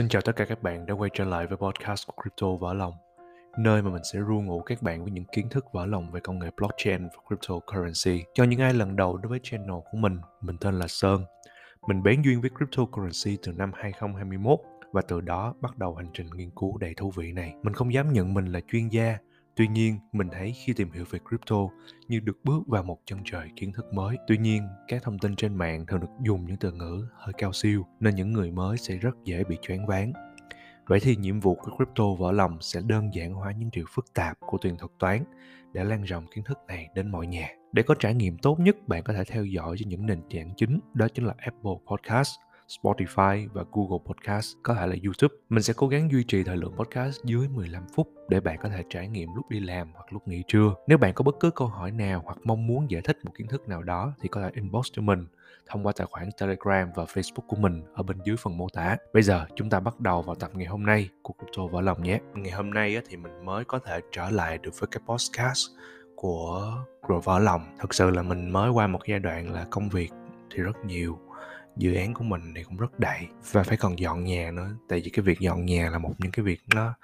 Xin chào tất cả các bạn đã quay trở lại với podcast của Crypto Vỡ Lòng, nơi mà mình sẽ ru ngủ các bạn với những kiến thức vỡ lòng về công nghệ blockchain và cryptocurrency. Cho những ai lần đầu đối với channel của mình tên là Sơn. Mình bén duyên với cryptocurrency từ năm 2021 và từ đó bắt đầu hành trình nghiên cứu đầy thú vị này. Mình không dám nhận mình là chuyên gia, tuy nhiên mình thấy khi tìm hiểu về crypto như được bước vào một chân trời kiến thức mới. Tuy nhiên, các thông tin trên mạng thường được dùng những từ ngữ hơi cao siêu nên những người mới sẽ rất dễ bị choáng váng. Vậy thì nhiệm vụ của Crypto Vỡ Lòng sẽ đơn giản hóa những điều phức tạp của tiền thuật toán để lan rộng kiến thức này đến mọi nhà. Để có trải nghiệm tốt nhất, bạn có thể theo dõi trên những nền tảng chính, đó chính là Apple Podcast, Spotify và Google Podcast, có thể là YouTube. Mình sẽ cố gắng duy trì thời lượng podcast dưới 15 phút để bạn có thể trải nghiệm lúc đi làm hoặc lúc nghỉ trưa. Nếu bạn có bất cứ câu hỏi nào hoặc mong muốn giải thích một kiến thức nào đó thì có thể inbox cho mình thông qua tài khoản Telegram và Facebook của mình ở bên dưới phần mô tả. Bây giờ chúng ta bắt đầu vào tập ngày hôm nay của Crypto Vỡ Lòng nhé. Ngày hôm nay thì mình mới có thể trở lại được với cái podcast của Crypto Vỡ Lòng. Thật sự là mình mới qua một giai đoạn là công việc thì rất nhiều, dự án của mình thì cũng rất đầy và phải còn dọn nhà nữa, tại vì cái việc dọn nhà là một những cái việc nó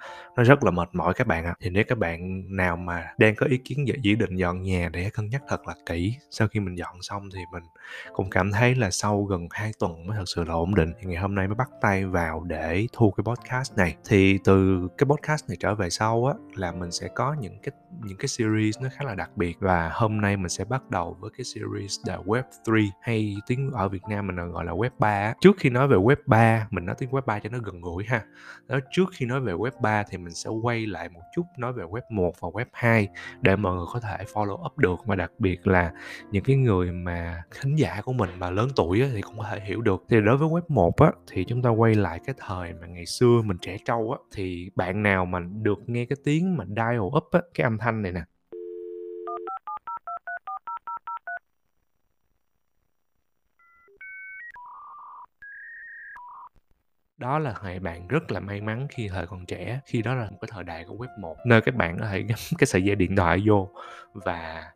rất là mệt mỏi các bạn ạ. Thì nếu các bạn nào mà đang có ý kiến dự định dọn nhà để cân nhắc thật là kỹ. Sau khi mình dọn xong thì mình cũng cảm thấy là sau gần 2 tuần mới thật sự là ổn định, thì ngày hôm nay mới bắt tay vào để thu cái podcast này. Thì từ cái podcast này trở về sau á, là mình sẽ có những cái series nó khá là đặc biệt, và hôm nay mình sẽ bắt đầu với cái series là Web3, hay tiếng ở Việt Nam mình gọi là Web3. Trước khi nói về Web3, mình nói tiếng Web3 cho nó gần gũi ha. Đó, trước khi nói về Web3 thì mình sẽ quay lại một chút nói về Web1 và Web2 để mọi người có thể follow up được, và đặc biệt là những cái người mà khán giả của mình mà lớn tuổi á, thì cũng có thể hiểu được. Thì đối với Web1 á, thì chúng ta quay lại cái thời mà ngày xưa mình trẻ trâu á, thì bạn nào mà được nghe cái tiếng mà dial up á, cái âm thanh này nè, đó là thời bạn rất là may mắn khi thời còn trẻ. Khi đó là một cái thời đại của Web 1, nơi các bạn có thể gắn cái sợi dây điện thoại vô và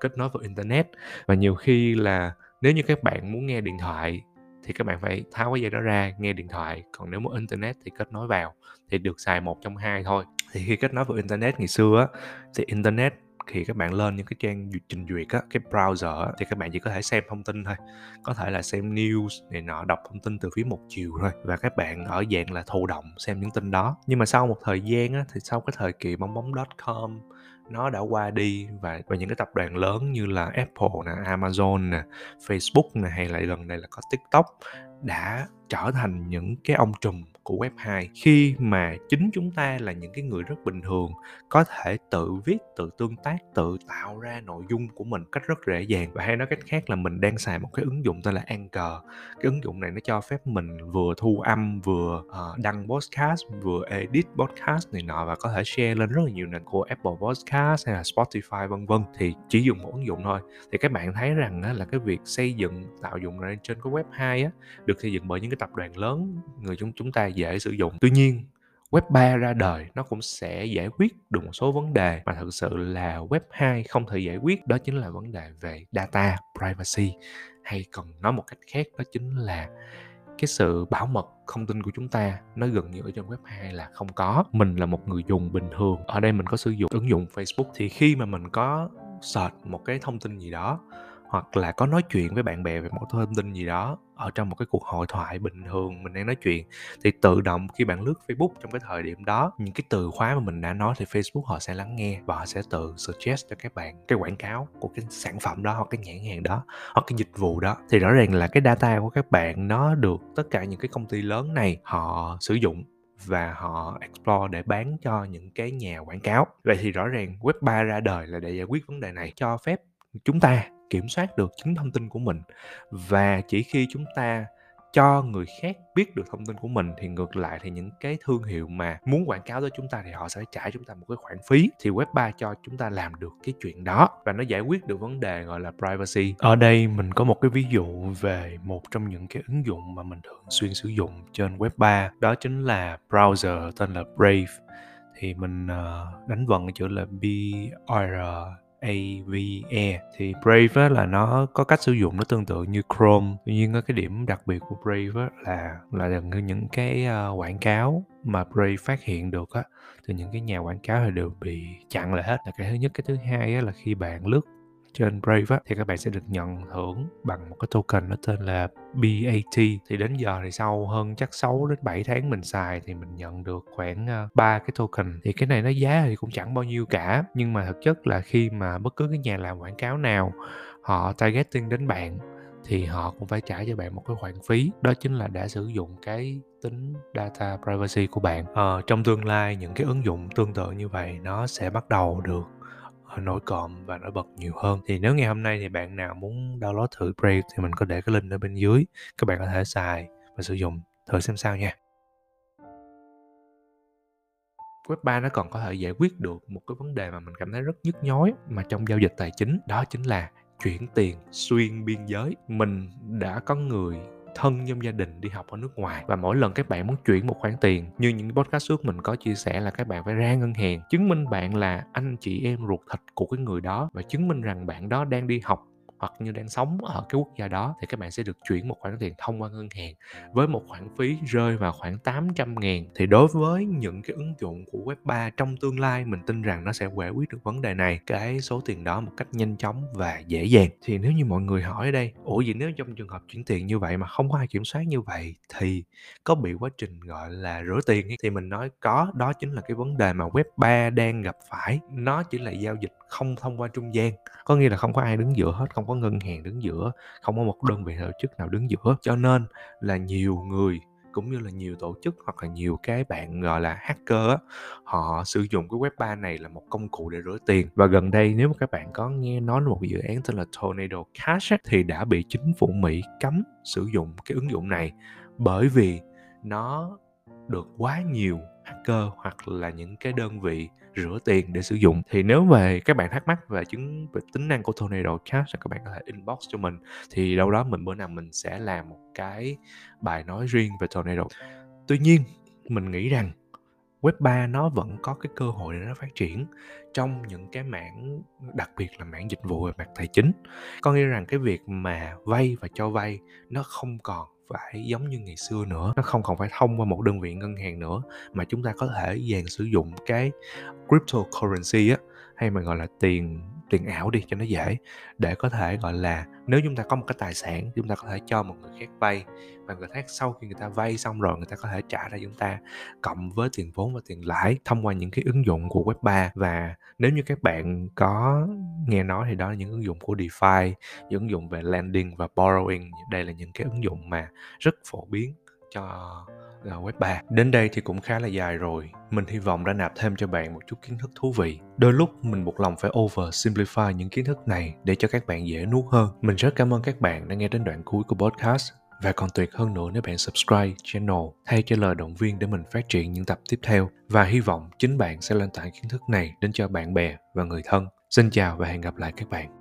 kết nối vào Internet. Và nhiều khi là nếu như các bạn muốn nghe điện thoại thì các bạn phải tháo cái dây đó ra nghe điện thoại, còn nếu muốn Internet thì kết nối vào, thì được xài một trong hai thôi. Thì khi kết nối vào Internet ngày xưa á, thì Internet thì các bạn lên những cái trang trình duyệt á, cái browser á, thì các bạn chỉ có thể xem thông tin thôi, có thể là xem news này nọ, đọc thông tin từ phía một chiều thôi, và các bạn ở dạng là thụ động xem những tin đó. Nhưng mà sau một thời gian á, thì sau cái thời kỳ bong bóng.com nó đã qua đi, và những cái tập đoàn lớn như là Apple nè, Amazon nè, Facebook nè, hay là gần đây là có TikTok, đã trở thành những cái ông trùm của Web2. Khi mà chính chúng ta là những cái người rất bình thường, có thể tự viết, tự tương tác, tự tạo ra nội dung của mình cách rất dễ dàng. Và hay nói cách khác là mình đang xài một cái ứng dụng tên là Anchor. Cái ứng dụng này nó cho phép mình vừa thu âm, vừa đăng podcast, vừa edit podcast này nọ, và có thể share lên rất là nhiều nền của Apple Podcast hay là Spotify vân vân. Thì chỉ dùng một ứng dụng thôi. Thì các bạn thấy rằng á, là cái việc xây dựng, tạo dụng này trên cái Web2 á, được xây dựng bởi những cái tập đoàn lớn, người chúng ta dễ sử dụng. Tuy nhiên, Web3 ra đời nó cũng sẽ giải quyết được một số vấn đề mà thực sự là Web2 không thể giải quyết, đó chính là vấn đề về data privacy, hay còn nói một cách khác đó chính là cái sự bảo mật thông tin của chúng ta. Nó gần như ở trên Web2 là không có. Mình là một người dùng bình thường, ở đây mình có sử dụng ứng dụng Facebook, thì khi mà mình có search một cái thông tin gì đó, hoặc là có nói chuyện với bạn bè về một thông tin gì đó ở trong một cái cuộc hội thoại bình thường mình đang nói chuyện, thì tự động khi bạn lướt Facebook trong cái thời điểm đó, những cái từ khóa mà mình đã nói thì Facebook họ sẽ lắng nghe và họ sẽ tự suggest cho các bạn cái quảng cáo của cái sản phẩm đó, hoặc cái nhãn hàng đó, hoặc cái dịch vụ đó. Thì rõ ràng là cái data của các bạn nó được tất cả những cái công ty lớn này họ sử dụng và họ explore để bán cho những cái nhà quảng cáo. Vậy thì rõ ràng Web3 ra đời là để giải quyết vấn đề này, cho phép chúng ta kiểm soát được chính thông tin của mình, và chỉ khi chúng ta cho người khác biết được thông tin của mình thì ngược lại thì những cái thương hiệu mà muốn quảng cáo tới chúng ta thì họ sẽ trả chúng ta một cái khoản phí. Thì Web3 cho chúng ta làm được cái chuyện đó, và nó giải quyết được vấn đề gọi là privacy. Ở đây mình có một cái ví dụ về một trong những cái ứng dụng mà mình thường xuyên sử dụng trên Web3, đó chính là browser tên là Brave. Thì mình đánh vần chữ là B R AVE. Thì Brave là nó có cách sử dụng nó tương tự như Chrome. Tuy nhiên cái điểm đặc biệt của Brave là gần như những cái quảng cáo mà Brave phát hiện được á, thì những cái nhà quảng cáo thì đều bị chặn lại hết, là cái thứ nhất. Cái thứ hai á, là khi bạn lướt trên Brave á, thì các bạn sẽ được nhận thưởng bằng một cái token nó tên là BAT. Thì đến giờ thì sau hơn chắc 6 đến 7 tháng mình xài thì mình nhận được khoảng 3 cái token. Thì cái này nó giá thì cũng chẳng bao nhiêu cả, nhưng mà thực chất là khi mà bất cứ cái nhà làm quảng cáo nào họ targeting đến bạn thì họ cũng phải trả cho bạn một cái khoản phí, đó chính là đã sử dụng cái tính data privacy của bạn. Trong tương lai những cái ứng dụng tương tự như vậy nó sẽ bắt đầu được nổi cộm và nổi bật nhiều hơn. Thì nếu ngày hôm nay thì bạn nào muốn download thử Brave thì mình có để cái link ở bên dưới, các bạn có thể xài và sử dụng thử xem sao nha. Web3 nó còn có thể giải quyết được một cái vấn đề mà mình cảm thấy rất nhức nhối mà trong giao dịch tài chính, đó chính là chuyển tiền xuyên biên giới. Mình đã có người thân trong gia đình đi học ở nước ngoài, và mỗi lần các bạn muốn chuyển một khoản tiền, như những podcast trước mình có chia sẻ, là các bạn phải ra ngân hàng, chứng minh bạn là anh chị em ruột thịt của cái người đó, và chứng minh rằng bạn đó đang đi học hoặc như đang sống ở cái quốc gia đó, thì các bạn sẽ được chuyển một khoản tiền thông qua ngân hàng với một khoản phí rơi vào khoảng 800 ngàn. Thì đối với những cái ứng dụng của Web3 trong tương lai, mình tin rằng nó sẽ giải quyết được vấn đề này, cái số tiền đó một cách nhanh chóng và dễ dàng. Thì nếu như mọi người hỏi ở đây, ủa vậy nếu trong trường hợp chuyển tiền như vậy mà không có ai kiểm soát như vậy thì có bị quá trình gọi là rửa tiền ấy? Thì mình nói có, đó chính là cái vấn đề mà Web3 đang gặp phải. Nó chỉ là giao dịch không thông qua trung gian, có nghĩa là không có ai đứng giữa hết, không có ngân hàng đứng giữa, không có một đơn vị tổ chức nào đứng giữa, cho nên là nhiều người cũng như là nhiều tổ chức hoặc là nhiều cái bạn gọi là hacker á, họ sử dụng cái Web3 này là một công cụ để rửa tiền. Và gần đây nếu mà các bạn có nghe nói một dự án tên là Tornado Cash á, thì đã bị chính phủ Mỹ cấm sử dụng cái ứng dụng này, bởi vì nó được quá nhiều hacker hoặc là những cái đơn vị rửa tiền để sử dụng. Thì nếu mà các bạn thắc mắc về tính năng của Tornado Cash, các bạn có thể inbox cho mình, thì đâu đó bữa nào mình sẽ làm một cái bài nói riêng về Tornado. Tuy nhiên mình nghĩ rằng Web3 nó vẫn có cái cơ hội để nó phát triển trong những cái mảng, đặc biệt là mảng dịch vụ và mảng tài chính. Có nghĩa rằng cái việc mà vay và cho vay nó không còn phải giống như ngày xưa nữa, nó không còn phải thông qua một đơn vị ngân hàng nữa, mà chúng ta có thể dễ dàng sử dụng cái cryptocurrency á, hay mà gọi là tiền ảo đi cho nó dễ, để có thể gọi là nếu chúng ta có một cái tài sản, chúng ta có thể cho một người khác vay, và người khác sau khi người ta vay xong rồi người ta có thể trả ra chúng ta cộng với tiền vốn và tiền lãi thông qua những cái ứng dụng của Web3. Và nếu như các bạn có nghe nói thì đó là những ứng dụng của DeFi, những ứng dụng về lending và borrowing. Đây là những cái ứng dụng mà rất phổ biến cho Web3. Đến đây thì cũng khá là dài rồi. Mình hy vọng đã nạp thêm cho bạn một chút kiến thức thú vị. Đôi lúc mình buộc lòng phải oversimplify những kiến thức này để cho các bạn dễ nuốt hơn. Mình rất cảm ơn các bạn đã nghe đến đoạn cuối của podcast. Và còn tuyệt hơn nữa nếu bạn subscribe channel thay cho lời động viên để mình phát triển những tập tiếp theo. Và hy vọng chính bạn sẽ lan tỏa kiến thức này đến cho bạn bè và người thân. Xin chào và hẹn gặp lại các bạn.